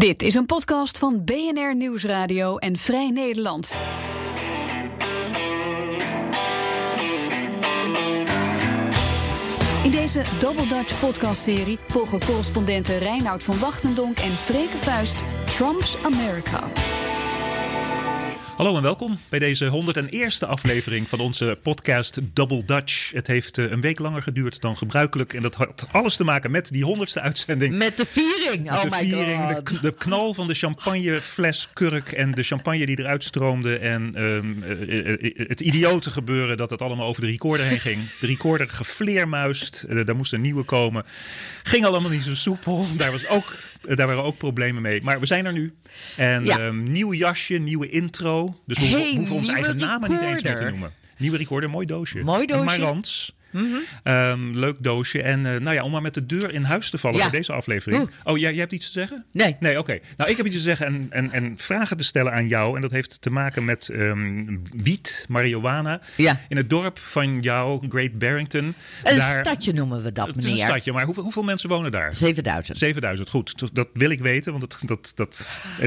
Dit is een podcast van BNR Nieuwsradio en Vrij Nederland. In deze Double Dutch podcastserie volgen correspondenten Reinoud van Wachtendonk en Freeke Vuist Trump's America. Hallo en welkom bij deze 101e aflevering van onze podcast Double Dutch. Het heeft een week langer geduurd dan gebruikelijk. En dat had alles te maken met die 100e uitzending. Met de viering, oh my god. De knal van de champagnefleskurk en de champagne die eruit stroomde. En het idiote gebeuren dat het allemaal over de recorder heen ging. De recorder gefleermuist, daar moest een nieuwe komen. Ging allemaal niet zo soepel, daar waren ook problemen mee. Maar we zijn er nu. En ja. Nieuw jasje, nieuwe intro. Dus we hoeven onze eigen namen niet eens meer te noemen. Nieuwe recorder, mooi doosje. Mooi doosje. Marantz. Mm-hmm. Leuk doosje. En om maar met de deur in huis te vallen voor deze aflevering. Oh, jij hebt iets te zeggen? Nee, oké. Nou, ik heb iets te zeggen en vragen te stellen aan jou. En dat heeft te maken met wiet, marihuana. Ja. In het dorp van jou, Great Barrington. Een stadje noemen we dat, meneer. Het is een stadje, maar hoeveel mensen wonen daar? 7000. 7000, goed. Dat wil ik weten, want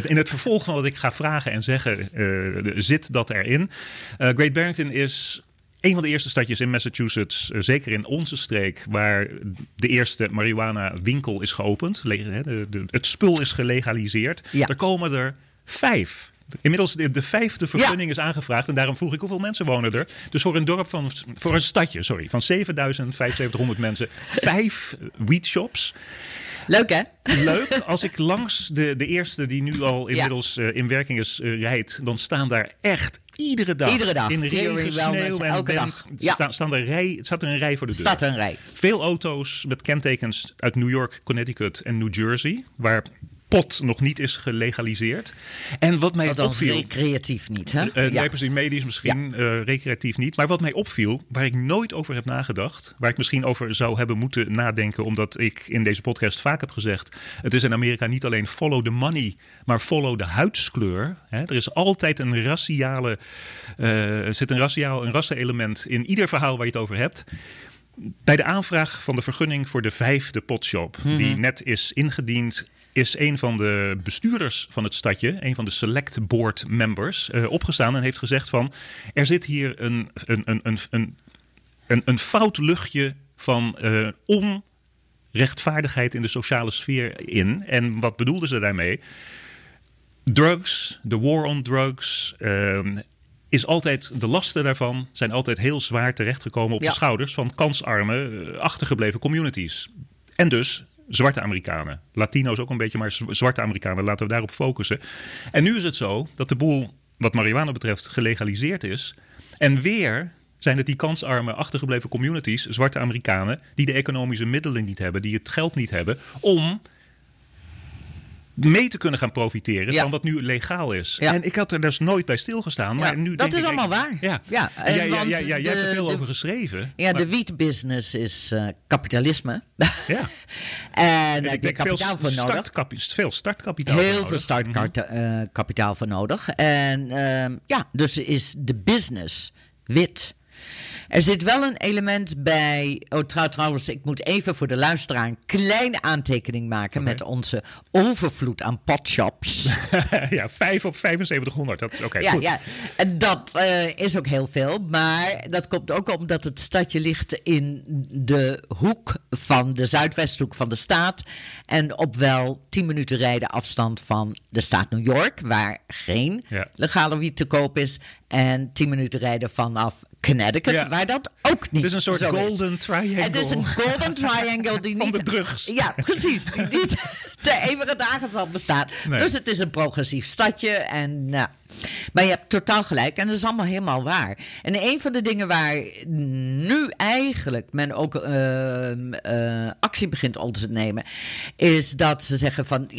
in het vervolg van wat ik ga vragen en zeggen zit dat erin. Great Barrington is een van de eerste stadjes in Massachusetts, zeker in onze streek, waar de eerste marihuana-winkel is geopend. Het spul is gelegaliseerd. Ja. Er komen er 5. Inmiddels de 5e vergunning is aangevraagd. En daarom vroeg ik hoeveel mensen wonen er. Dus voor een dorp van 7500 mensen, 5 weedshops. Leuk, hè? Leuk. Als ik langs de eerste die nu al inmiddels in werking is rijd, dan staan daar echt iedere dag in regen, sneeuw en wind. Staat er een rij voor de deur. Veel auto's met kentekens uit New York, Connecticut en New Jersey, waar pot nog niet is gelegaliseerd. En wat mij opviel, recreatief niet, hè? Precies, medisch misschien, recreatief niet. Maar wat mij opviel, waar ik nooit over heb nagedacht, waar ik misschien over zou hebben moeten nadenken, omdat ik in deze podcast vaak heb gezegd, het is in Amerika niet alleen follow the money, maar follow de huidskleur. Hè? Er is altijd een rassenelement in ieder verhaal waar je het over hebt. Bij de aanvraag van de vergunning voor de 5e potshop, die net is ingediend, is een van de bestuurders van het stadje, een van de select board members, opgestaan en heeft gezegd van, er zit hier een fout luchtje van onrechtvaardigheid in de sociale sfeer in. En wat bedoelden ze daarmee? Drugs, de war on drugs, de lasten daarvan zijn altijd heel zwaar terechtgekomen op de schouders van kansarme, achtergebleven communities. En dus zwarte Amerikanen. Latino's ook een beetje, maar zwarte Amerikanen. Laten we daarop focussen. En nu is het zo dat de boel, wat marihuana betreft, gelegaliseerd is. En weer zijn het die kansarme, achtergebleven communities, zwarte Amerikanen, die de economische middelen niet hebben, die het geld niet hebben om mee te kunnen gaan profiteren van wat nu legaal is. Ja. En ik had er dus nooit bij stilgestaan. Maar nu dat is allemaal waar. Jij hebt er veel over geschreven. Ja, maar de wietbusiness is kapitalisme. Ja. En daar heb je kapitaal voor nodig. Veel startkapitaal voor nodig. Heel veel startkapitaal voor nodig. En dus is de business wit. Er zit wel een element bij. Oh, trouwens, ik moet even voor de luisteraar een kleine aantekening maken met onze overvloed aan potshops. 5 op 7500. Dat is goed. Ja. Dat is ook heel veel. Maar dat komt ook omdat het stadje ligt in de hoek van de zuidwesthoek van de staat. En op wel 10 minuten rijden afstand van de staat New York, waar geen legale wiet te koop is. En 10 minuten rijden vanaf Connecticut, waar dat ook niet. Het is een soort golden triangle. Het is een golden triangle die van niet, de drugs. Ja, precies. Die niet te eeuwige dagen zal bestaan. Nee. Dus het is een progressief stadje. En, maar je hebt totaal gelijk. En dat is allemaal helemaal waar. En een van de dingen waar nu eigenlijk men ook actie begint op te nemen, is dat ze zeggen van,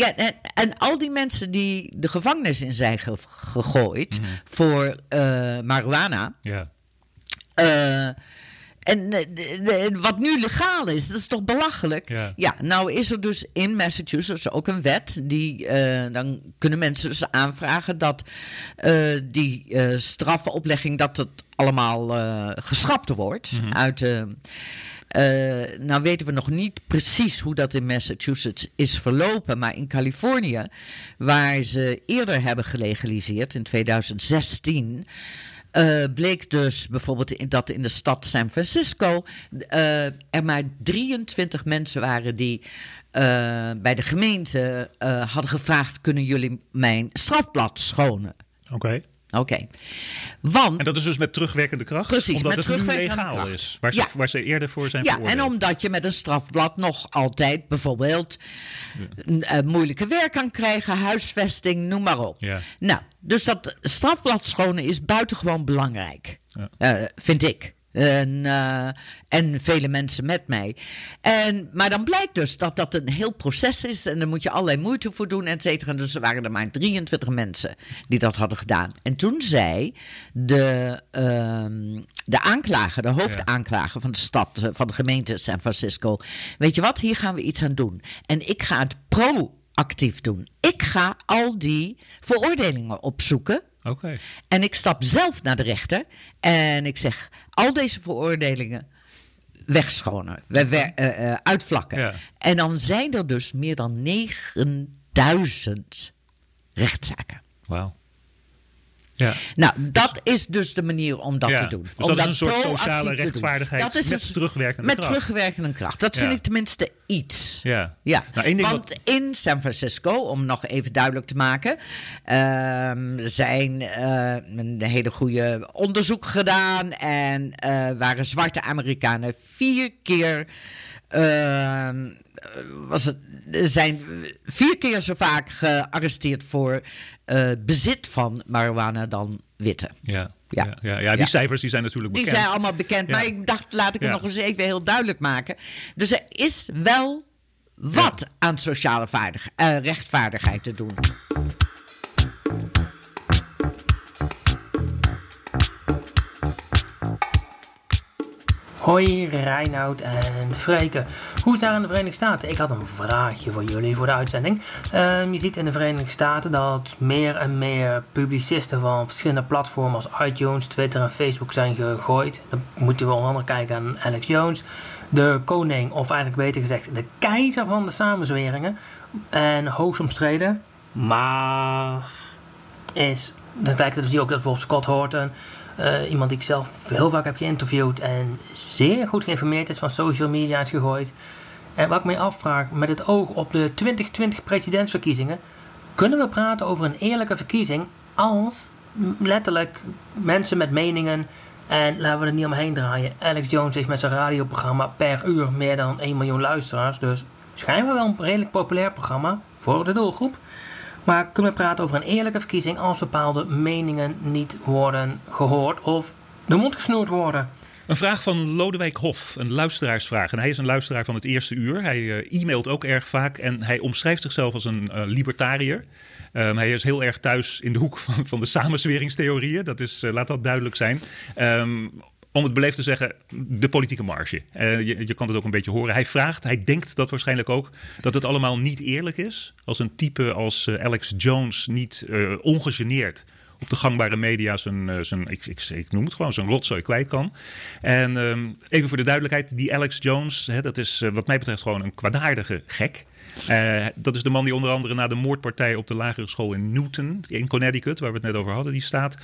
en al die mensen die de gevangenis in zijn gegooid voor marihuana. Ja. En wat nu legaal is, dat is toch belachelijk? Ja. Nou is er dus in Massachusetts ook een wet die dan kunnen mensen dus aanvragen dat die strafoplegging, dat het allemaal geschrapt wordt uit de Nou weten we nog niet precies hoe dat in Massachusetts is verlopen. Maar in Californië, waar ze eerder hebben gelegaliseerd in 2016... Bleek dus bijvoorbeeld dat in de stad San Francisco er maar 23 mensen waren die bij de gemeente hadden gevraagd: kunnen jullie mijn strafblad schonen? Oké. Want, en dat is dus met terugwerkende kracht? Precies, omdat het nu legaal is, waar ze eerder voor zijn veroordeeld. Ja, en omdat je met een strafblad nog altijd bijvoorbeeld moeilijke werk kan krijgen, huisvesting, noem maar op. Ja. Nou, dus dat strafblad schonen is buitengewoon belangrijk, vind ik. En vele mensen met mij. Maar dan blijkt dus dat dat een heel proces is. En daar moet je allerlei moeite voor doen, et cetera. Dus er waren er maar 23 mensen die dat hadden gedaan. En toen zei de aanklager, de hoofdaanklager van de stad, van de gemeente San Francisco: weet je wat, hier gaan we iets aan doen. En ik ga het proactief doen. Ik ga al die veroordelingen opzoeken. Okay. En ik stap zelf naar de rechter en ik zeg: al deze veroordelingen wegschonen, uitvlakken. Ja. En dan zijn er dus meer dan 9000 rechtszaken. Wauw. Ja. Nou, dat is dus de manier om dat te doen. Dus om dat is een soort sociale rechtvaardigheid dat is met terugwerkende kracht. Met terugwerkende kracht. Dat vind ik tenminste iets. Ja. Ja. Nou, want in San Francisco, om nog even duidelijk te maken, zijn een hele goede onderzoek gedaan en waren zwarte Amerikanen 4 keer... zijn 4 keer zo vaak gearresteerd voor bezit van marijuana dan witte. Ja, die cijfers die zijn natuurlijk bekend. Die zijn allemaal bekend, maar ik dacht, laat ik het nog eens even heel duidelijk maken. Dus er is wel wat aan sociale rechtvaardigheid te doen. Hoi Reinoud en Freeke. Hoe is daar in de Verenigde Staten? Ik had een vraagje voor jullie voor de uitzending. Je ziet in de Verenigde Staten dat meer en meer publicisten van verschillende platformen als iTunes, Twitter en Facebook zijn gegooid. Dan moeten we onder andere kijken aan Alex Jones, de koning, of eigenlijk beter gezegd de keizer van de samenzweringen. En hoogst omstreden, maar dan lijkt het dus ook dat bijvoorbeeld Scott Horton, iemand die ik zelf heel vaak heb geïnterviewd en zeer goed geïnformeerd is, van social media is gegooid. En wat ik mij afvraag, met het oog op de 2020 presidentsverkiezingen, kunnen we praten over een eerlijke verkiezing als letterlijk mensen met meningen, en laten we er niet omheen draaien, Alex Jones heeft met zijn radioprogramma per uur meer dan 1 miljoen luisteraars, dus schijnbaar wel een redelijk populair programma voor de doelgroep. Maar kunnen we praten over een eerlijke verkiezing als bepaalde meningen niet worden gehoord of de mond gesnoerd worden? Een vraag van Lodewijk Hof, een luisteraarsvraag. En hij is een luisteraar van het eerste uur. Hij e-mailt ook erg vaak en hij omschrijft zichzelf als een libertariër. Hij is heel erg thuis in de hoek van de samenzweringstheorieën. Dat is, laat dat duidelijk zijn. Om het beleefd te zeggen, de politieke marge. Je kan het ook een beetje horen. Hij denkt dat waarschijnlijk ook, dat het allemaal niet eerlijk is. Als een type als Alex Jones niet ongegeneerd op de gangbare media ik noem het gewoon, zijn rotzooi kwijt kan. En even voor de duidelijkheid, die Alex Jones, dat is wat mij betreft gewoon een kwaadaardige gek. Dat is de man die onder andere na de moordpartij op de lagere school in Newton, in Connecticut, waar we het net over hadden, die staat.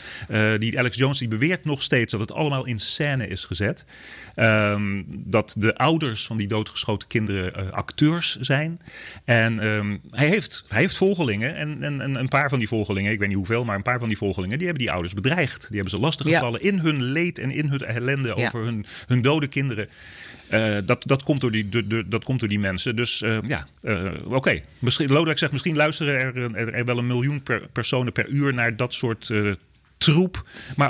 Die Alex Jones die beweert nog steeds dat het allemaal in scène is gezet. Dat de ouders van die doodgeschoten kinderen acteurs zijn. En hij heeft volgelingen en een paar van die volgelingen, ik weet niet hoeveel, maar een paar van die volgelingen, die hebben die ouders bedreigd. Die hebben ze lastiggevallen in hun leed en in hun ellende over hun dode kinderen. Dat komt door die mensen. Dus oké. Lodewijk zegt, misschien luisteren er wel 1 miljoen personen per uur naar dat soort troep. Maar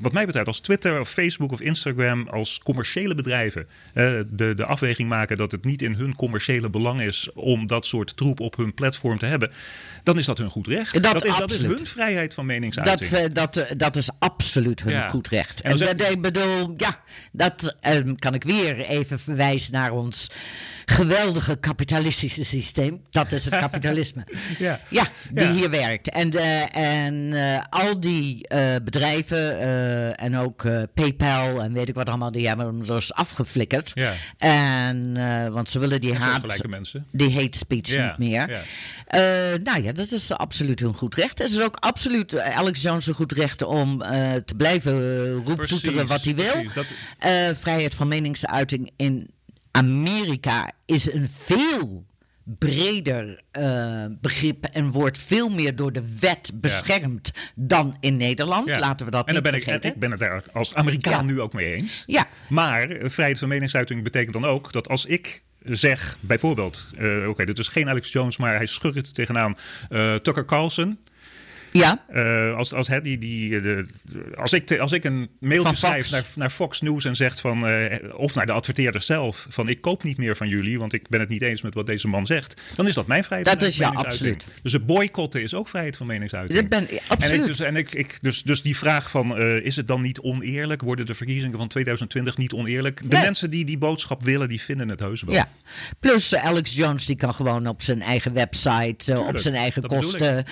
wat mij betreft, als Twitter of Facebook of Instagram, als commerciële bedrijven de afweging maken dat het niet in hun commerciële belang is om dat soort troep op hun platform te hebben, dan is dat hun goed recht. Dat is hun vrijheid van meningsuiting. Dat is absoluut hun goed recht. En kan ik weer even verwijzen naar ons geweldige kapitalistische systeem. Dat is het kapitalisme. Die hier werkt. En al die bedrijven en ook PayPal en weet ik wat allemaal, die hebben hem zo eens afgeflikkerd. Ja. En, want ze willen die hate speech niet meer. Ja. Nou ja, dat is absoluut hun goed recht. Het is ook absoluut Alex Jones een goed recht om te blijven roeptoeteren wat hij wil. Dat... vrijheid van meningsuiting in Amerika is een veel breder begrip en wordt veel meer door de wet beschermd dan in Nederland. Ja. Laten we dat niet vergeten. En ik ben het daar als Amerikaan nu ook mee eens. Ja. Maar vrijheid van meningsuiting betekent dan ook dat als ik zeg, bijvoorbeeld, oké, dit is geen Alex Jones, maar hij schurkt tegenaan Tucker Carlson. Ja. Als ik een mailtje schrijf naar Fox News en zeg van, of naar de adverteerder zelf, van ik koop niet meer van jullie, want ik ben het niet eens met wat deze man zegt, dan is dat mijn vrijheid van meningsuiting. Dat is ja, absoluut. Dus het boycotten is ook vrijheid van meningsuiting. Dat ben, absoluut. En dus die vraag van, is het dan niet oneerlijk? Worden de verkiezingen van 2020 niet oneerlijk? De mensen die die boodschap willen, die vinden het heus wel. Ja. Plus Alex Jones, die kan gewoon op zijn eigen website, op zijn eigen kosten...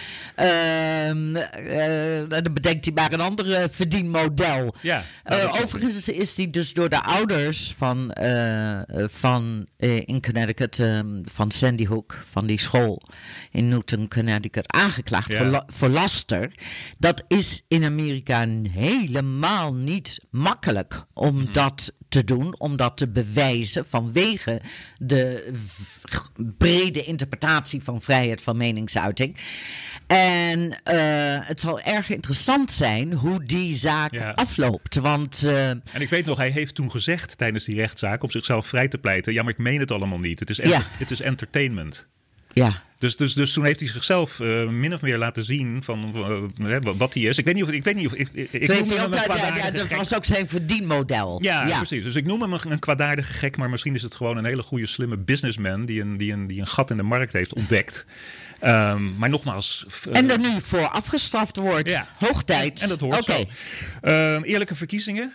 dan bedenkt hij maar een ander verdienmodel. Ja, overigens is hij dus door de ouders van in Connecticut, van Sandy Hook, van die school in Newton, Connecticut, aangeklaagd voor laster. Dat is in Amerika helemaal niet makkelijk om dat te doen, om dat te bewijzen vanwege de brede interpretatie van vrijheid van meningsuiting. En het zal erg interessant zijn hoe die zaak afloopt. Want, en ik weet nog, hij heeft toen gezegd tijdens die rechtszaak om zichzelf vrij te pleiten, ja, maar ik meen het allemaal niet. Het is, het is entertainment. Ja. Dus toen heeft hij zichzelf min of meer laten zien van wat hij is. Dat was ook zijn verdienmodel. Ja, precies. Dus ik noem hem een kwaadaardige gek, maar misschien is het gewoon een hele goede slimme businessman die een gat in de markt heeft ontdekt. Maar nogmaals... en er nu voor afgestraft wordt. Ja. Hoog tijd. En dat hoort zo. Eerlijke verkiezingen.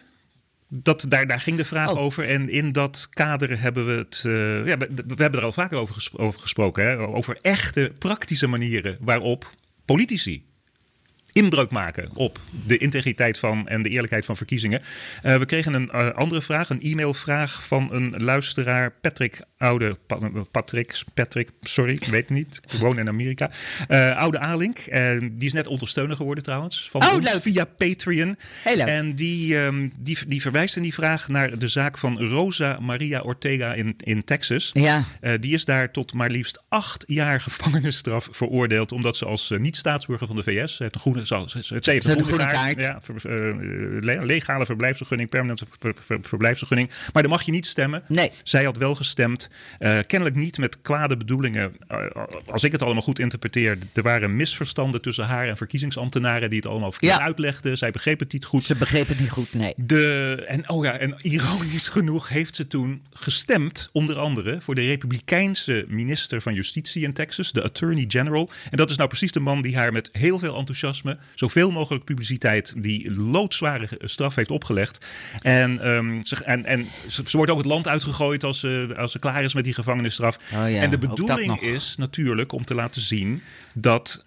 Daar ging de vraag over. En in dat kader hebben we het... we hebben er al vaker over gesproken. Hè? Over echte praktische manieren waarop politici inbreuk maken op de integriteit van en de eerlijkheid van verkiezingen. We kregen een andere vraag, een e-mailvraag van een luisteraar, Patrick, ik weet het niet, ik woon in Amerika. Oude Alink, die is net ondersteuner geworden trouwens, van ons, via Patreon. Hello. En die verwijst in die vraag naar de zaak van Rosa Maria Ortega in Texas. Ja. Die is daar tot maar liefst 8 jaar gevangenisstraf veroordeeld, omdat ze als niet-staatsburger van de VS, heeft een groene kaart. Ja, legale verblijfsvergunning, permanente verblijfsvergunning. Maar dan mag je niet stemmen. Nee. Zij had wel gestemd. Kennelijk niet met kwade bedoelingen. Als ik het allemaal goed interpreteer, er waren misverstanden tussen haar en verkiezingsambtenaren die het allemaal verkeerd uitlegden. Zij begreep het niet goed. Ze begreep het niet goed, nee. En ironisch genoeg heeft ze toen gestemd, onder andere, voor de Republikeinse minister van Justitie in Texas, de Attorney General. En dat is nou precies de man die haar met heel veel enthousiasme, zoveel mogelijk publiciteit, die loodzware straf heeft opgelegd. En ze wordt ook het land uitgegooid als ze klaar is met die gevangenisstraf. En de bedoeling is natuurlijk om te laten zien dat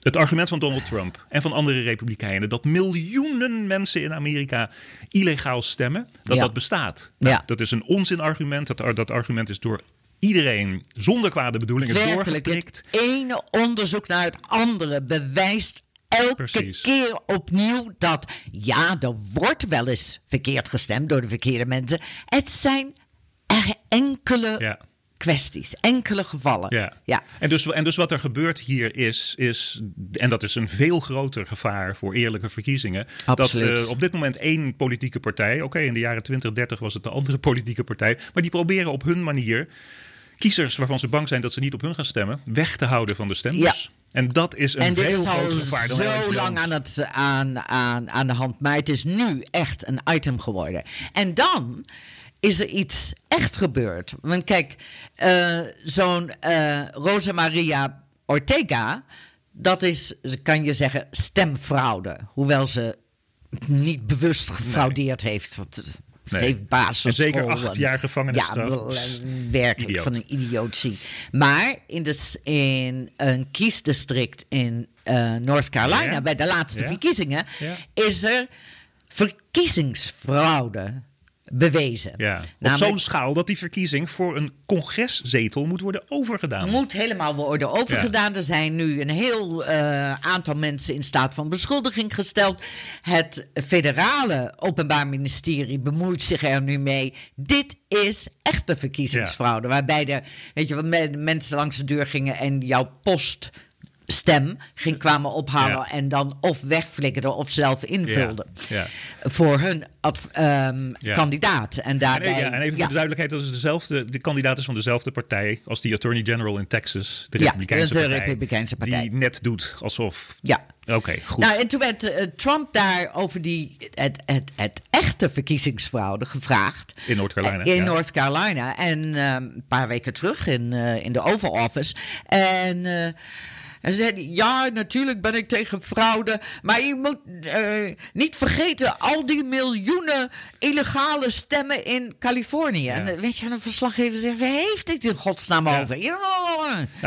het argument van Donald Trump en van andere Republikeinen, dat miljoenen mensen in Amerika illegaal stemmen, dat bestaat. Nou, dat is een onzinargument. Dat argument is door iedereen zonder kwade bedoelingen doorgeprikt. Het ene onderzoek naar het andere bewijst elke keer opnieuw dat er wordt wel eens verkeerd gestemd door de verkeerde mensen. Het zijn enkele kwesties, enkele gevallen. Ja. Ja. En dus wat er gebeurt hier is, en dat is een veel groter gevaar voor eerlijke verkiezingen, absoluut, dat op dit moment één politieke partij, in de jaren 20-30 was het de andere politieke partij, maar die proberen op hun manier kiezers waarvan ze bang zijn dat ze niet op hun gaan stemmen, weg te houden van de stembus. Ja. En dat is een heel groot gevaar. En dit is al zo lang aan de hand. Maar het is nu echt een item geworden. En dan is er iets echt gebeurd. Want kijk, zo'n Rosa Maria Ortega, dat is, kan je zeggen, stemfraude. Hoewel ze niet bewust gefraudeerd heeft. Nee. Ze heeft basisschool. En zeker 8 jaar gevangenisstraf. Ja, werkelijk idioot. Van een idiotie. Maar in een kiesdistrict in North Carolina, ja, bij de laatste verkiezingen, is er verkiezingsfraude bewezen. Ja. Namelijk, op zo'n schaal dat die verkiezing voor een congreszetel moet worden overgedaan. Moet helemaal worden overgedaan. Ja. Er zijn nu een heel aantal mensen in staat van beschuldiging gesteld. Het federale Openbaar Ministerie bemoeit zich er nu mee. Dit is echte verkiezingsfraude. Ja. Waarbij mensen langs de deur gingen en jouw poststem kwamen ophalen en dan of wegflikkerden of zelf invulden voor hun kandidaat. En daarbij, en even voor de duidelijkheid, dat is de kandidaat is van dezelfde partij als die Attorney General in Texas, de Republikeinse partij. Die net doet alsof... Ja. Oké, goed. Nou, en toen werd Trump daar over het echte verkiezingsfraude gevraagd. In North Carolina. North Carolina. En een paar weken terug in de Oval Office. En ze zei, ja, natuurlijk ben ik tegen fraude. Maar je moet niet vergeten al die miljoenen illegale stemmen in Californië. Ja. En weet je, een verslaggever zegt, waar heeft dit in godsnaam over? Nou,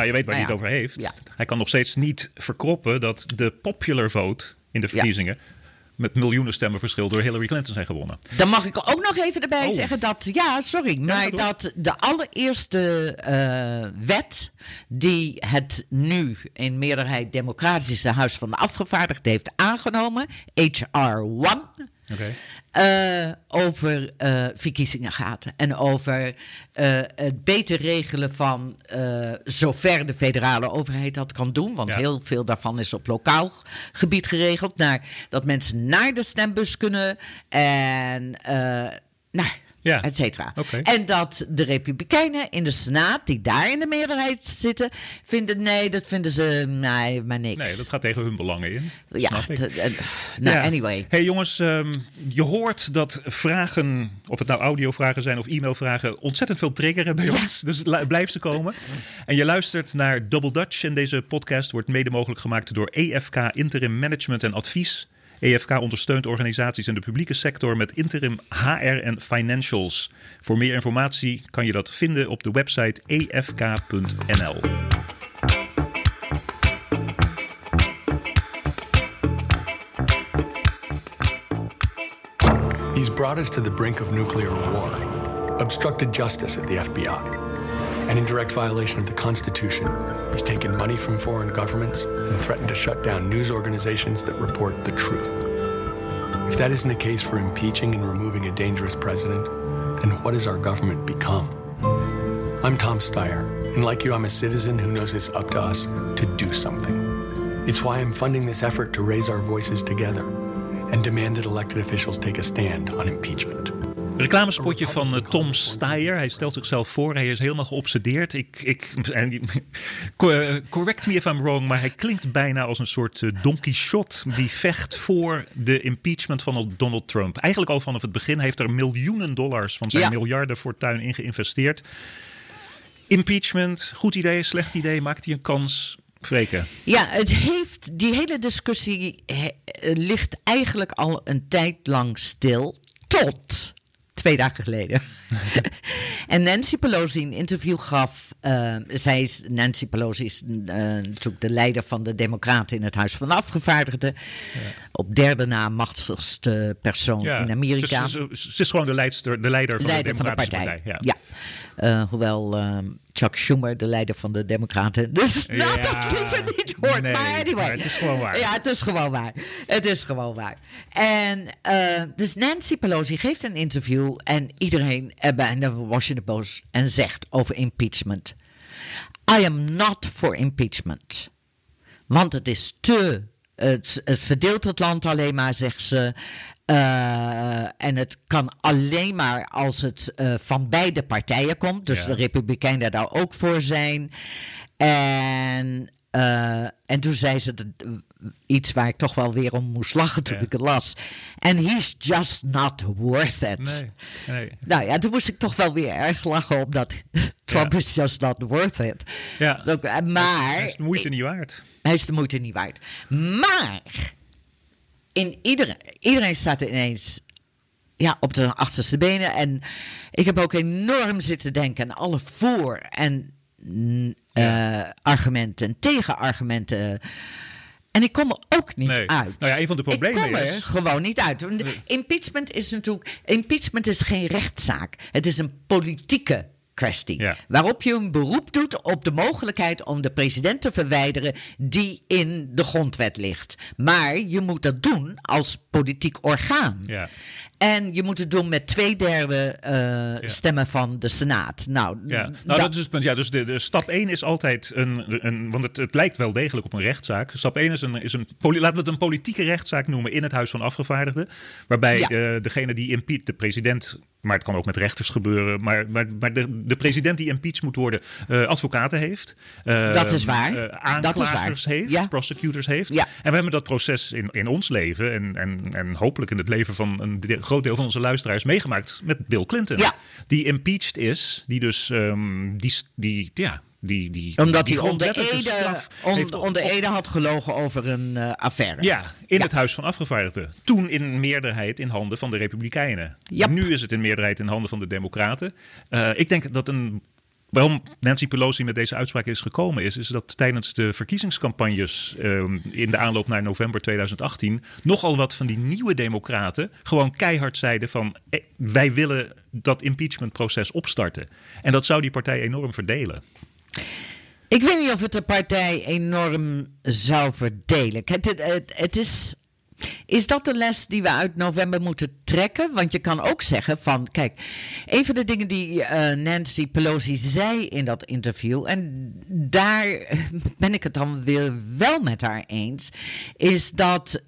je weet waar hij het over heeft. Ja. Hij kan nog steeds niet verkroppen dat de popular vote in de verkiezingen... met miljoenen stemmen verschil door Hillary Clinton zijn gewonnen. Dan mag ik ook nog even erbij zeggen dat... Ja, sorry, maar dat de allereerste wet... die het nu in meerderheid democratische Huis van de Afgevaardigden heeft aangenomen... HR 1... over verkiezingen gaat. En over het beter regelen van zover de federale overheid dat kan doen. Want heel veel daarvan is op lokaal gebied geregeld. Dat mensen naar de stembus kunnen. En et cetera. En dat de Republikeinen in de Senaat, die daar in de meerderheid zitten, vinden dat vinden ze maar niks. Nee, dat gaat tegen hun belangen in. Anyway. Hey jongens, je hoort dat vragen, of het nou audiovragen zijn of e-mailvragen, ontzettend veel triggeren bij ons. Dus blijf ze komen. En je luistert naar Double Dutch en deze podcast wordt mede mogelijk gemaakt door EFK Interim Management en Advies. EFK ondersteunt organisaties in de publieke sector met interim HR en financials. Voor meer informatie kan je dat vinden op de website efk.nl. He's brought us to the brink of nuclear war, obstructed justice at the FBI, and in direct violation of the Constitution, he's taken money from foreign governments and threatened to shut down news organizations that report the truth. If that isn't a case for impeaching and removing a dangerous president, then what has our government become? I'm Tom Steyer, and like you, I'm a citizen who knows it's up to us to do something. It's why I'm funding this effort to raise our voices together and demand that elected officials take a stand on impeachment. Reclamespotje van Tom Steyer. Hij stelt zichzelf voor. Hij is helemaal geobsedeerd. Correct me if I'm wrong, maar hij klinkt bijna als een soort Don Quixote die vecht voor de impeachment van Donald Trump. Eigenlijk al vanaf het begin heeft er miljoenen dollars van zijn miljardenfortuin in geïnvesteerd. Impeachment, goed idee, slecht idee, maakt hij een kans... Vreken. Ja, die hele discussie ligt eigenlijk al een tijd lang stil tot... 2 dagen geleden. En Nancy Pelosi een interview gaf. Nancy Pelosi is natuurlijk de leider van de Democraten in het Huis van de Afgevaardigden. Ja. Op derde na machtigste persoon in Amerika. Ze is gewoon de leider van de Democratische partij. Ja. Hoewel Chuck Schumer, de leider van de Democraten. Dus dat liever niet hoort. Nee, maar anyway. Maar het is gewoon waar. Ja, het is gewoon waar. En dus Nancy Pelosi geeft een interview. En iedereen bij de Washington Post en zegt over impeachment. I am not for impeachment. Want het is te... Het verdeelt het land alleen maar, zegt ze. En het kan alleen maar als het van beide partijen komt. Dus de Republikeinen daar ook voor zijn. En toen zei ze iets waar ik toch wel weer om moest lachen toen ik het las. And he's just not worth it. Nee. Nou ja, toen moest ik toch wel weer erg lachen omdat Trump is just not worth it. Ja. Hij is de moeite niet waard. Maar iedereen staat ineens ja, op de achterste benen. En ik heb ook enorm zitten denken aan alle voor- en argumenten en tegenargumenten. En ik kom er ook niet uit. Nou ja, een van de problemen is... Ik kom er gewoon niet uit. Impeachment is natuurlijk... Impeachment is geen rechtszaak. Het is een politieke kwestie. Ja. Waarop je een beroep doet op de mogelijkheid om de president te verwijderen die in de grondwet ligt. Maar je moet dat doen als politiek orgaan. Ja. En je moet het doen met 2/3 stemmen van de Senaat. Nou, dat is het punt. Ja, dus de stap 1 is altijd een want het lijkt wel degelijk op een rechtszaak. Stap 1 laten we het een politieke rechtszaak noemen in het Huis van Afgevaardigden. Waarbij degene die impeacht, de president, maar het kan ook met rechters gebeuren. Maar de president die impeached moet worden, advocaten heeft. Dat is waar. Aanklagers heeft, prosecutors heeft. Ja. En we hebben dat proces in ons leven en hopelijk in het leven van een groot deel van onze luisteraars meegemaakt met Bill Clinton. Ja. Die impeached is, die dus omdat hij onder ede had gelogen over een affaire. Ja, in het Huis van Afgevaardigden. Toen in meerderheid in handen van de Republikeinen. Yep. Nu is het in meerderheid in handen van de Democraten. Ik denk dat waarom Nancy Pelosi met deze uitspraak is gekomen is dat tijdens de verkiezingscampagnes in de aanloop naar november 2018 nogal wat van die nieuwe democraten gewoon keihard zeiden van wij willen dat impeachmentproces opstarten. En dat zou die partij enorm verdelen. Ik weet niet of het de partij enorm zou verdelen. Het is... Is dat de les die we uit november moeten trekken? Want je kan ook zeggen van... Kijk, een van de dingen die Nancy Pelosi zei in dat interview... en daar ben ik het dan weer wel met haar eens... is dat...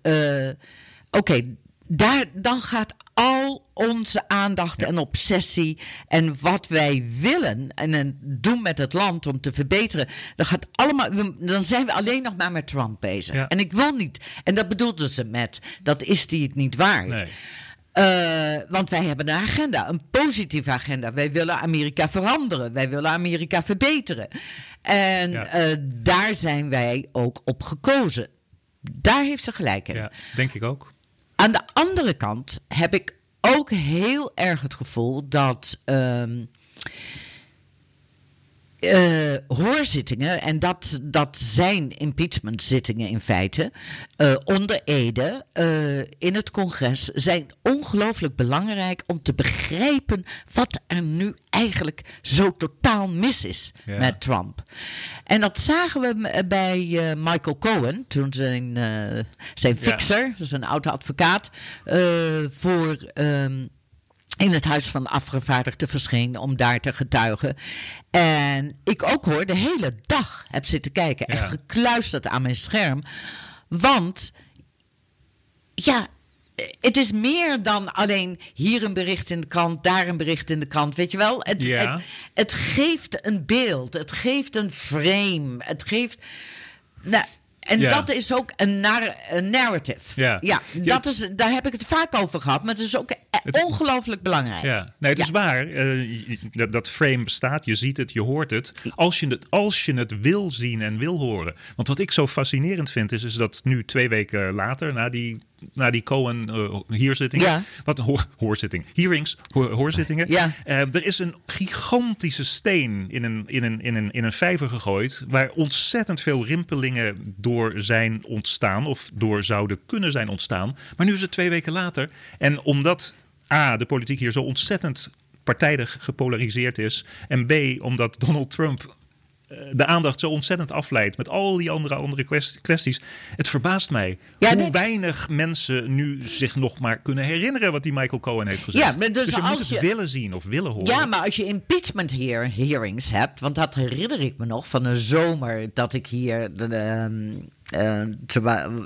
dan gaat al onze aandacht en obsessie... en wat wij willen en doen met het land om te verbeteren... dan zijn we alleen nog maar met Trump bezig. Ja. En ik wil niet. En dat bedoelden ze met... dat is die het niet waard. Nee. Want wij hebben een agenda, een positieve agenda. Wij willen Amerika veranderen. Wij willen Amerika verbeteren. En daar zijn wij ook op gekozen. Daar heeft ze gelijk in. Ja, denk ik ook. Aan de andere kant heb ik ook heel erg het gevoel dat hoorzittingen, en dat zijn impeachmentzittingen in feite, onder ede in het congres, zijn ongelooflijk belangrijk om te begrijpen wat er nu eigenlijk zo totaal mis is met Trump. En dat zagen we bij Michael Cohen, toen zijn fixer, dus een oude advocaat, in het Huis van Afgevaardigden verscheen om daar te getuigen. En ik ook hoor, de hele dag heb zitten kijken. Echt gekluisterd aan mijn scherm. Want het is meer dan alleen hier een bericht in de krant, daar een bericht in de krant. Weet je wel? Het geeft een beeld. Het geeft een frame. Het geeft... dat is ook een narrative. Ja, daar heb ik het vaak over gehad. Maar het is ook ongelooflijk belangrijk. Ja. Nee, het is waar. Dat frame bestaat. Je ziet het, je hoort het. Als je het wil zien en wil horen. Want wat ik zo fascinerend vind is dat nu 2 weken later, na die Cohen hearzittingen. Ja. Wat hoorzitting? Hearings, hoorzittingen. Ja. Er is een gigantische steen in een vijver gegooid, waar ontzettend veel rimpelingen door zijn ontstaan of door zouden kunnen zijn ontstaan. Maar nu is het 2 weken later. En omdat de politiek hier zo ontzettend partijdig gepolariseerd is, en B, omdat Donald Trump de aandacht zo ontzettend afleidt met al die andere kwesties. Het verbaast mij hoe weinig mensen nu zich nog maar kunnen herinneren wat die Michael Cohen heeft gezegd. Ja, maar dus je moet het willen zien of willen horen. Ja, maar als je impeachment hearings hebt, want dat herinner ik me nog van een zomer dat ik hier...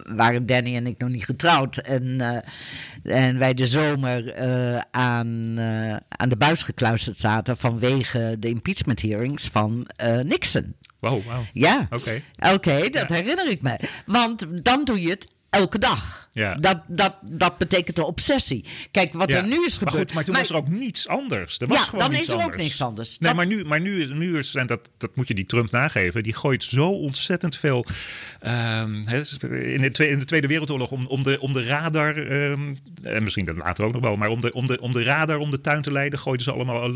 waren Danny en ik nog niet getrouwd. En wij de zomer aan de buis gekluisterd zaten vanwege de impeachment hearings van Nixon. Wow. Ja, oké, dat herinner ik me. Want dan doe je het elke dag. Ja. Dat betekent de obsessie. Kijk, wat er nu is gebeurd... Maar toen was er ook niets anders. Er was gewoon dan niets is er anders. Ook niks anders. Nee, maar nu is... En dat moet je die Trump nageven. Die gooit zo ontzettend veel... in de Tweede Wereldoorlog om de radar... en misschien dat later ook nog wel... Maar om de radar om de tuin te leiden... gooiden ze allemaal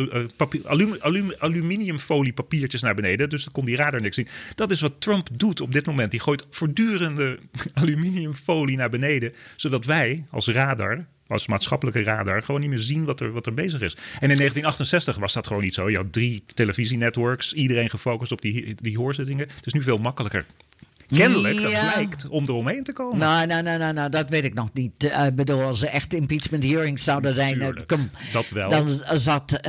aluminiumfolie papiertjes naar beneden. Dus dan kon die radar niks zien. Dat is wat Trump doet op dit moment. Die gooit voortdurende aluminiumfolie naar beneden. Zodat wij als radar, als maatschappelijke radar, gewoon niet meer zien wat er bezig is. En in 1968 was dat gewoon niet zo. Je had 3 televisienetworks, iedereen gefocust op die hoorzittingen. Het is nu veel makkelijker. Kennelijk, dat blijkt om eromheen te komen. Nou, dat weet ik nog niet. Ik bedoel, als er echt impeachment hearings zouden zijn... dat wel. Dan zat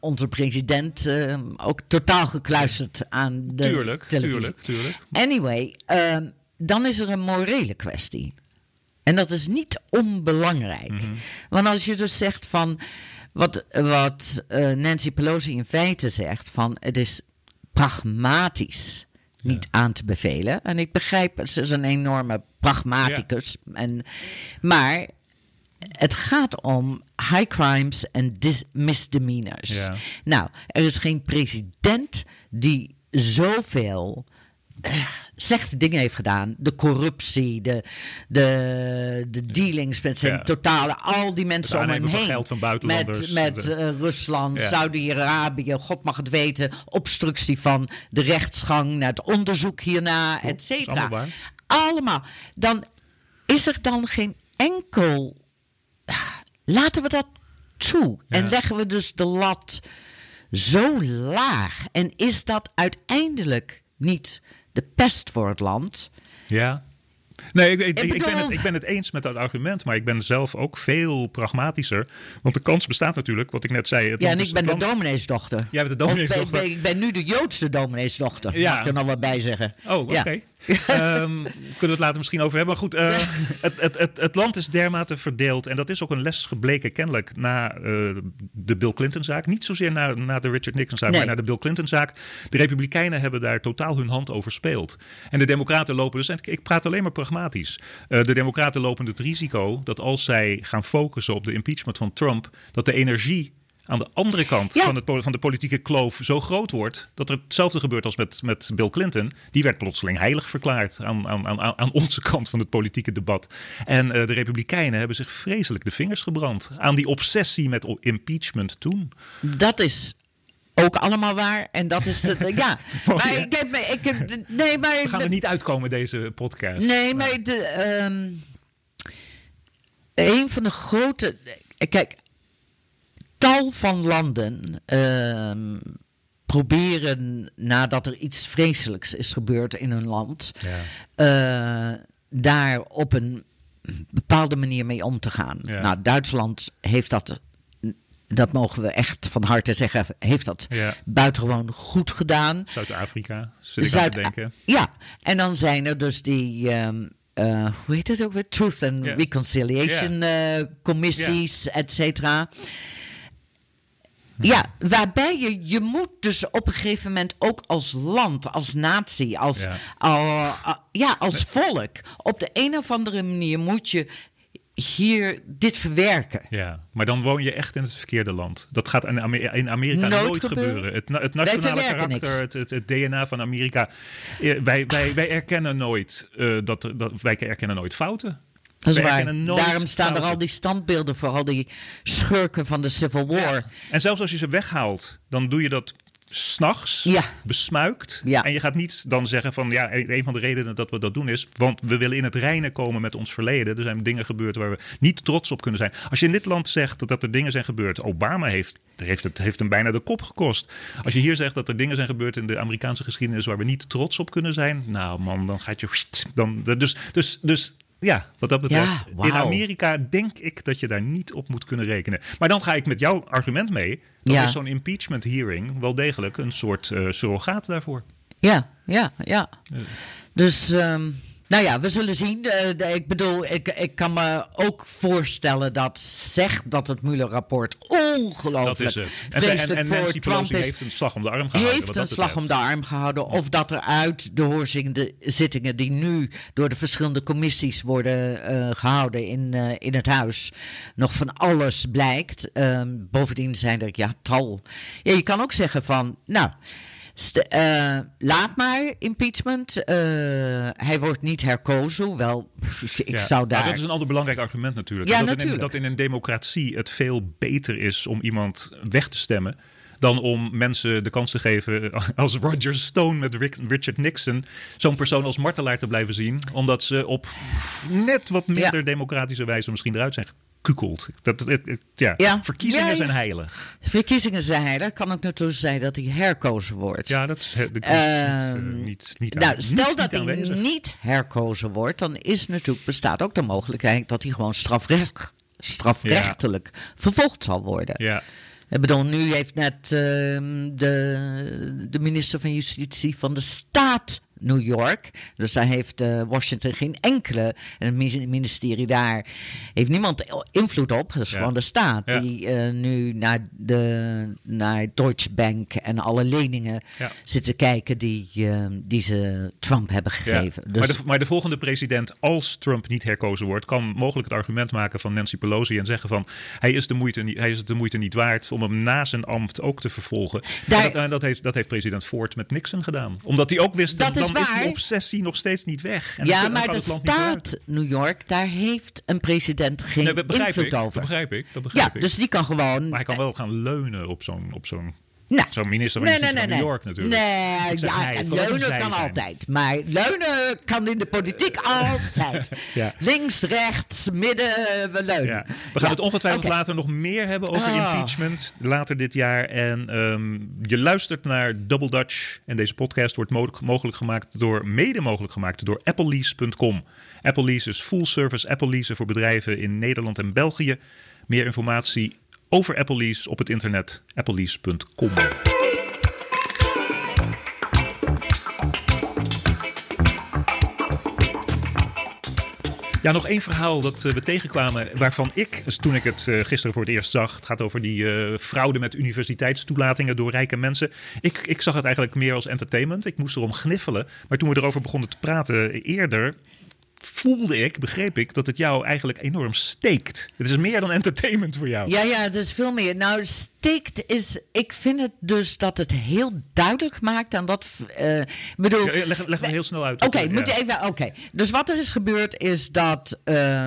onze president ook totaal gekluisterd aan de televisie. Tuurlijk. Anyway... dan is er een morele kwestie. En dat is niet onbelangrijk. Mm-hmm. Want als je dus zegt van... Wat Nancy Pelosi in feite zegt... van het is pragmatisch niet aan te bevelen. En ik begrijp, ze is een enorme pragmaticus. Ja. Maar het gaat om high crimes en misdemeanors. Ja. Nou, er is geen president die zoveel... slechte dingen heeft gedaan. De corruptie, de dealings met zijn totale... al die mensen om hem heen. Geld van buitenlanders. Met Rusland, Saudi-Arabië, God mag het weten... obstructie van de rechtsgang naar het onderzoek hierna, et cetera. Allemaal. Dan is er dan geen enkel... Laten we dat toe. Ja. En leggen we dus de lat zo laag. En is dat uiteindelijk niet... de pest voor het land. Ja. Nee, ik ben het eens met dat argument, maar ik ben zelf ook veel pragmatischer. Want de kans bestaat natuurlijk, wat ik net zei... Het en ik ben de domineesdochter. Jij bent de domineesdochter. Ik ben nu de Joodse domineesdochter, mag ik er nog wat bij zeggen. Oh, oké. Kunnen we het later misschien over hebben. Maar goed, het land is dermate verdeeld. En dat is ook een les gebleken kennelijk na de Bill Clinton-zaak. Niet zozeer na de Richard Nixon-zaak, maar na de Bill Clinton-zaak. De Republikeinen hebben daar totaal hun hand over speeld. En de Democraten lopen dus... En ik praat alleen maar pragmatisch. De Democraten lopen het risico dat als zij gaan focussen op de impeachment van Trump... dat de energie... aan de andere kant van de politieke kloof zo groot wordt... dat er hetzelfde gebeurt als met Bill Clinton. Die werd plotseling heilig verklaard aan onze kant van het politieke debat. En de Republikeinen hebben zich vreselijk de vingers gebrand... aan die obsessie met impeachment toen. Dat is... ook allemaal waar. En dat is het. Ja. Maar we gaan er niet uitkomen, deze podcast. Nee, maar een van de grote... Kijk... tal van landen proberen, nadat er iets vreselijks is gebeurd in hun land, daar op een bepaalde manier mee om te gaan. Ja. Nou, Duitsland heeft dat mogen we echt van harte zeggen, heeft dat buitengewoon goed gedaan. Zuid-Afrika, zit ik aan te denken. Ja, en dan zijn er dus die... hoe heet het ook weer? Truth and Reconciliation commissies, et cetera. Ja, waarbij je moet dus op een gegeven moment ook als land, als natie, als volk. Op de een of andere manier moet je hier dit verwerken. Ja, maar dan woon je echt in het verkeerde land. Dat gaat in Amerika nooit gebeuren. Het nationale karakter, het DNA van Amerika. Wij erkennen nooit wij erkennen nooit fouten. Dat is waar. Daarom staan er al die standbeelden voor al die schurken van de Civil War. Ja. En zelfs als je ze weghaalt, dan doe je dat 's nachts, besmuikt. Ja. En je gaat niet dan zeggen van, een van de redenen dat we dat doen is, want we willen in het reine komen met ons verleden. Er zijn dingen gebeurd waar we niet trots op kunnen zijn. Als je in dit land zegt dat er dingen zijn gebeurd, Obama heeft hem bijna de kop gekost. Als je hier zegt dat er dingen zijn gebeurd in de Amerikaanse geschiedenis waar we niet trots op kunnen zijn, nou man, dan gaat je... Dus ja, wat dat betreft. Ja, in Amerika denk ik dat je daar niet op moet kunnen rekenen. Maar dan ga ik met jouw argument mee. Dan is zo'n impeachment hearing wel degelijk een soort surrogaat daarvoor. Ja. Dus Nou ja, we zullen zien. Ik bedoel, ik kan me ook voorstellen dat zegt dat het Mueller-rapport ongelooflijk vreselijk voor Nancy Trump Pelosi is. Heeft een slag om de arm gehouden. Of dat er uit de hoorzittingen die nu door de verschillende commissies worden gehouden in het huis nog van alles blijkt. Bovendien zijn er tal. Ja, je kan ook zeggen van, nou, laat maar impeachment. Hij wordt niet herkozen, hoewel zou daar... Nou, dat is een ander belangrijk argument natuurlijk. Ja, dat in een democratie het veel beter is om iemand weg te stemmen dan om mensen de kans te geven als Roger Stone met Richard Nixon zo'n persoon als martelaar te blijven zien, omdat ze op net wat minder democratische wijze misschien eruit zijn gekukeld. Verkiezingen zijn heilig. Verkiezingen zijn heilig. Kan ook natuurlijk zijn dat hij herkozen wordt. Ja, dat is niet aanwezig. Stel dat hij niet herkozen wordt, dan bestaat ook de mogelijkheid dat hij gewoon strafrechtelijk vervolgd zal worden. Ja. Ik bedoel, nu heeft net de minister van Justitie van de staat New York, dus daar heeft Washington geen enkele, en het ministerie daar heeft niemand invloed op, dat is gewoon de staat die nu naar Deutsche Bank en alle leningen zit te kijken die ze Trump hebben gegeven. Ja. Dus maar de volgende president, als Trump niet herkozen wordt, kan mogelijk het argument maken van Nancy Pelosi en zeggen van hij is het de moeite niet waard om hem na zijn ambt ook te vervolgen. Dat heeft president Ford met Nixon gedaan, omdat hij ook wist dat is de obsessie nog steeds niet weg. En maar de staat New York, daar heeft een president geen invloed over. Dat begrijp ik. Dus die kan gewoon... Maar hij kan wel gaan leunen op zo'n minister van Justitie van New York natuurlijk. Leunen kan altijd. Maar leunen kan in de politiek altijd. Links, rechts, midden, we leunen. Ja. We gaan het ongetwijfeld later nog meer hebben over impeachment. Later dit jaar. En je luistert naar Double Dutch. En deze podcast wordt mede mogelijk gemaakt door Applelease.com. Applelease is full service Applelease voor bedrijven in Nederland en België. Meer informatie over Applelease op het internet, applelease.com. Ja, nog één verhaal dat we tegenkwamen, waarvan ik, toen ik het gisteren voor het eerst zag, het gaat over die fraude met universiteitstoelatingen door rijke mensen. Ik zag het eigenlijk meer als entertainment. Ik moest erom gniffelen. Maar toen we erover begonnen te praten eerder, begreep ik, dat het jou eigenlijk enorm steekt. Het is meer dan entertainment voor jou. Ja, het is veel meer. Nou, steekt is... Ik vind het dus dat het heel duidelijk maakt aan dat... Leg het heel snel uit. Oké. Dus wat er is gebeurd is dat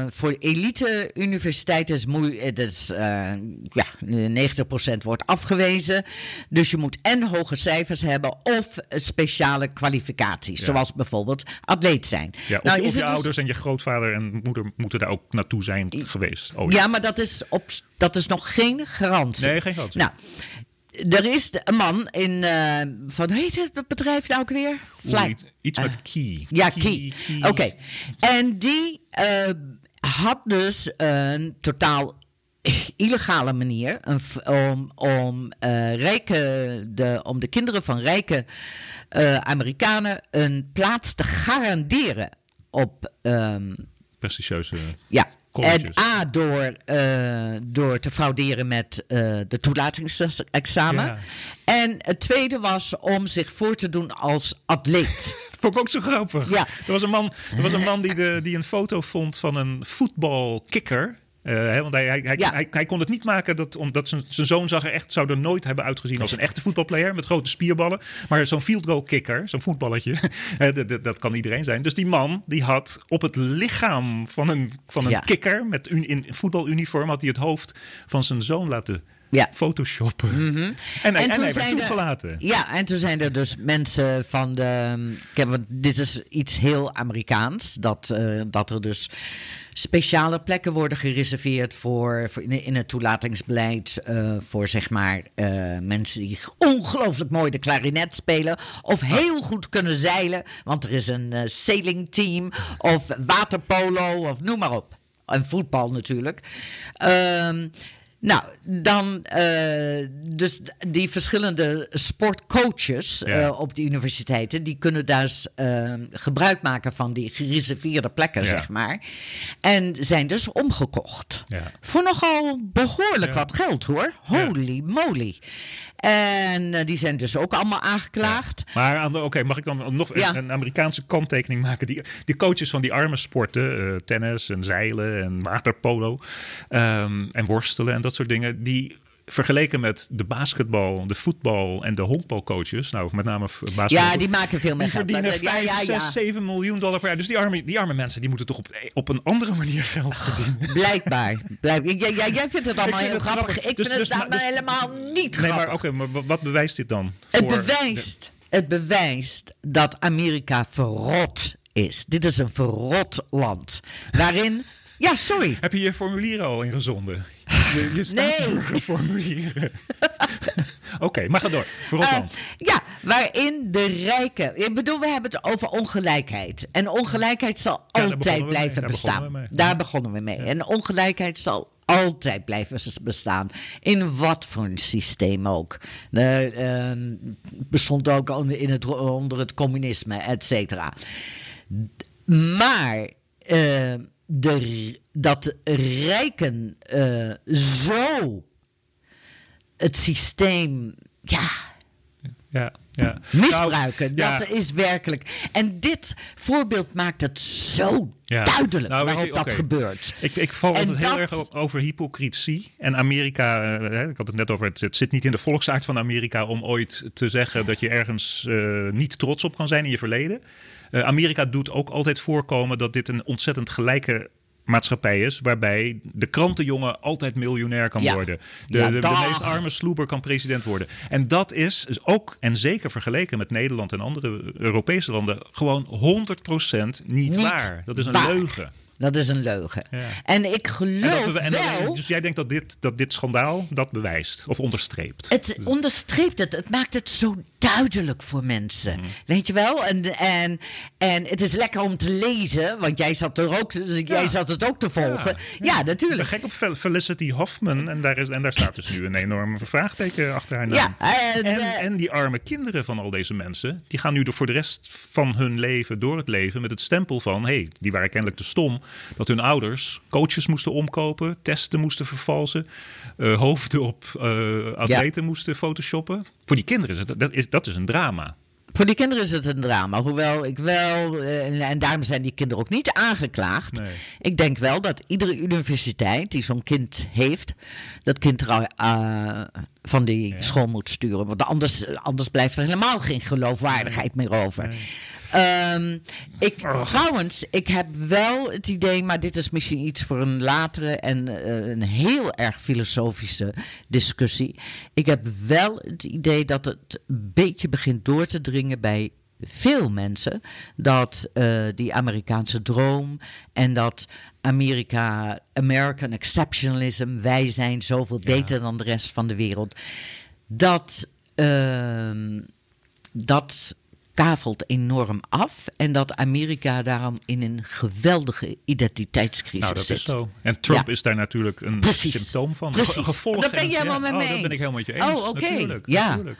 voor elite universiteiten is moeilijk. Dus, 90% wordt afgewezen. Dus je moet en hoge cijfers hebben of speciale kwalificaties. Ja. Zoals bijvoorbeeld atleet zijn. Ja, ouders en je grootvader en moeder moeten daar ook naartoe zijn geweest. Oh, ja, maar dat is nog geen garantie. Nee, geen garantie. Nou, er is een man in... hoe heet het bedrijf nou ook weer? Iets met Key. Ja, Key. Oké. En die had dus een totaal illegale manier om de kinderen van rijke Amerikanen een plaats te garanderen op prestigieuze colleges. En door te frauderen met de toelatingsexamen. Ja. En het tweede was om zich voor te doen als atleet. Dat vond ik ook zo grappig. Ja. Er was een man die een foto vond van een voetbalkikker. Want hij kon het niet maken omdat zijn zoon zag zou er nooit hebben uitgezien als een echte voetbalplayer met grote spierballen. Maar zo'n field goal kicker, zo'n voetballetje, dat kan iedereen zijn. Dus die man die had op het lichaam van een kikker met in voetbaluniform had hij het hoofd van zijn zoon laten photoshoppen. Mm-hmm. En hij werd toegelaten. Ja, en toen zijn er dus mensen van de... Dit is iets heel Amerikaans. Dat er dus speciale plekken worden gereserveerd voor in het toelatingsbeleid voor zeg maar mensen die ongelooflijk mooi de klarinet spelen of heel goed kunnen zeilen, want er is een sailing team of waterpolo of noem maar op. En voetbal natuurlijk. Nou, dan dus die verschillende sportcoaches op de universiteiten, die kunnen dus gebruik maken van die gereserveerde plekken, zeg maar. En zijn dus omgekocht. Ja. Voor nogal behoorlijk wat geld, hoor. Holy moly. En die zijn dus ook allemaal aangeklaagd. Ja. Maar oké, mag ik dan nog een Amerikaanse kanttekening maken? Die coaches van die arme sporten, tennis en zeilen en waterpolo en worstelen en dat soort dingen, die vergeleken met de basketbal, de voetbal en de honkbalcoaches, nou met name basketbal. Ja, die maken veel meer geld. Die verdienen $5, $6, $7 miljoen per jaar. Dus die arme mensen, die moeten toch op een andere manier geld verdienen. Blijkbaar. Jij vindt het allemaal heel grappig. Ik vind het allemaal helemaal niet grappig. Nee, maar maar wat bewijst dit dan? Het bewijst dat Amerika verrot is. Dit is een verrot land. Waarin... Ja, sorry. Heb je je formulieren al ingezonden? Je staatsburgerformulieren. Oké, maar ga door. Waarin de rijken... Ik bedoel, we hebben het over ongelijkheid. En ongelijkheid zal altijd blijven bestaan. Daar begonnen we mee. En ongelijkheid zal altijd blijven bestaan. In wat voor een systeem ook. Bestond ook onder het communisme, et cetera. Maar... dat rijken zo het systeem misbruiken, dat is werkelijk. En dit voorbeeld maakt het zo duidelijk waarop dat gebeurt. Ik val altijd heel erg over hypocrisie. En Amerika, ik had het net over, het zit niet in de volksaard van Amerika om ooit te zeggen dat je ergens niet trots op kan zijn in je verleden. Amerika doet ook altijd voorkomen dat dit een ontzettend gelijke maatschappij is, waarbij de krantenjongen altijd miljonair kan worden. De meest arme sloeber kan president worden. En dat is ook, en zeker vergeleken met Nederland en andere Europese landen, gewoon 100% niet waar. Dat is een leugen. Dat is een leugen. Ja. En ik geloof wel... Dus jij denkt dat dit schandaal dat bewijst of onderstreept? Het onderstreept het. Het maakt het zo duidelijk voor mensen. Mm. Weet je wel? En het is lekker om te lezen, want jij zat er ook, jij zat het ook te volgen. Ja, natuurlijk. Ik ben gek op Felicity Hoffman en daar staat dus nu een enorme vraagteken achter haar naam. Ja, en die arme kinderen van al deze mensen, die gaan nu voor de rest van hun leven door het leven met het stempel van, die waren kennelijk te stom dat hun ouders coaches moesten omkopen, testen moesten vervalsen, hoofden op atleten moesten photoshoppen. Voor die kinderen is het, dat is een drama. Voor die kinderen is het een drama. Hoewel ik wel... en daarom zijn die kinderen ook niet aangeklaagd. Nee. Ik denk wel dat iedere universiteit die zo'n kind heeft, dat kind van die school moet sturen. Want anders blijft er helemaal geen geloofwaardigheid meer over. Nee. Trouwens, ik heb wel het idee, maar dit is misschien iets voor een latere en een heel erg filosofische discussie. Ik heb wel het idee dat het een beetje begint door te dringen bij veel mensen dat die Amerikaanse droom en dat American exceptionalism, wij zijn zoveel beter dan de rest van de wereld, dat kavelt enorm af en dat Amerika daarom in een geweldige identiteitscrisis zit. Nou, dat is zo. En Trump is daar natuurlijk een symptoom van. Precies. Gevolg. Daar ben je helemaal mee eens. Daar ben ik helemaal met je eens. Oh, oké.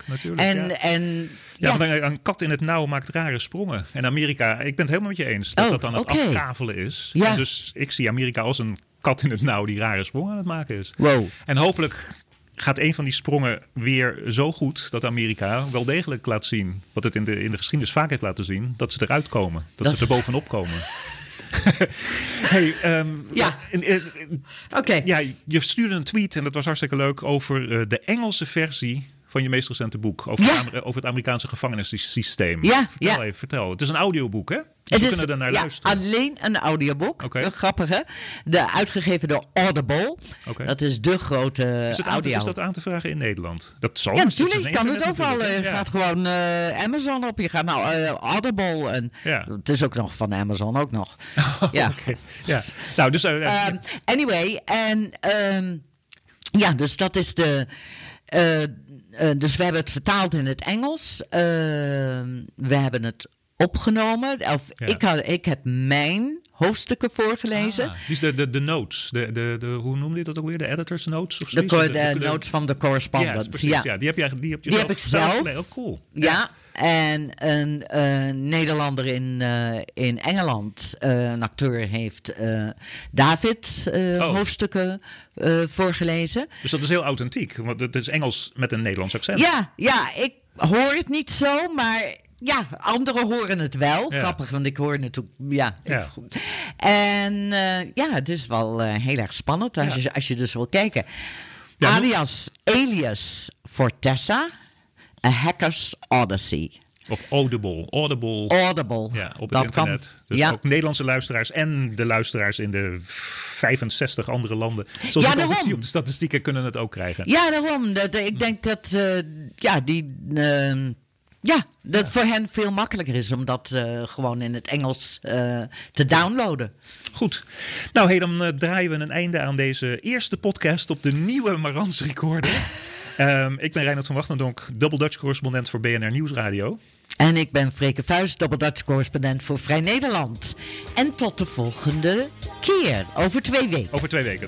Natuurlijk. Een kat in het nauw maakt rare sprongen. En Amerika, ik ben het helemaal met je eens dat dat aan het afkavelen is. Ja. En dus ik zie Amerika als een kat in het nauw die rare sprongen aan het maken is. Wow. En hopelijk gaat een van die sprongen weer zo goed dat Amerika wel degelijk laat zien wat het in de geschiedenis vaak heeft laten zien, dat ze eruit komen, dat ze er bovenop komen. Je stuurde een tweet en dat was hartstikke leuk over de Engelse versie van je meest recente boek over het Amerikaanse gevangenissysteem. Ja, vertel. Het is een audioboek, hè? Dus we kunnen daarnaar luisteren. Alleen een audioboek. Okay. Grappig, hè? Uitgegeven door Audible. Okay. Dat is de grote audio. Is dat aan te vragen in Nederland? Dat zal. Ja, natuurlijk. Je kan het overal. Je gaat gewoon Amazon op. Je gaat Audible. Het is ook nog van Amazon ook nog. Nou, dus... anyway. En... dus dat is de... dus we hebben het vertaald in het Engels. We hebben het opgenomen. Of ja. Ik heb mijn hoofdstukken voorgelezen. Ah, dus de notes. Hoe noemde je dat ook weer? De editors notes? Of de notes van de correspondent. Ja, ja. Die heb ik zelf. Nee, oh, cool. Ja. En een Nederlander in Engeland, een acteur, heeft David hoofdstukken voorgelezen. Dus dat is heel authentiek, want het is Engels met een Nederlands accent. Ja, ik hoor het niet zo, maar... Ja, anderen horen het wel. Ja. Grappig, want ik hoor natuurlijk... Ja. En het is wel heel erg spannend als je dus wil kijken. Ja, Alias Fortessa, A Hacker's Odyssey. Op Audible. Ja, op het internet. Kan. Dus ook Nederlandse luisteraars en de luisteraars in de 65 andere landen. Zoals ik ook zie op de statistieken, kunnen het ook krijgen. Ja, daarom. Ik denk dat dat voor hen veel makkelijker is om dat gewoon in het Engels te downloaden. Goed. Nou, dan draaien we een einde aan deze eerste podcast op de nieuwe Marantz Recorder. Ik ben Reinoud van Wachtendonk, Double Dutch correspondent voor BNR Nieuwsradio. En ik ben Freeke Vuist, Double Dutch correspondent voor Vrij Nederland. En tot de volgende keer, over 2 weken.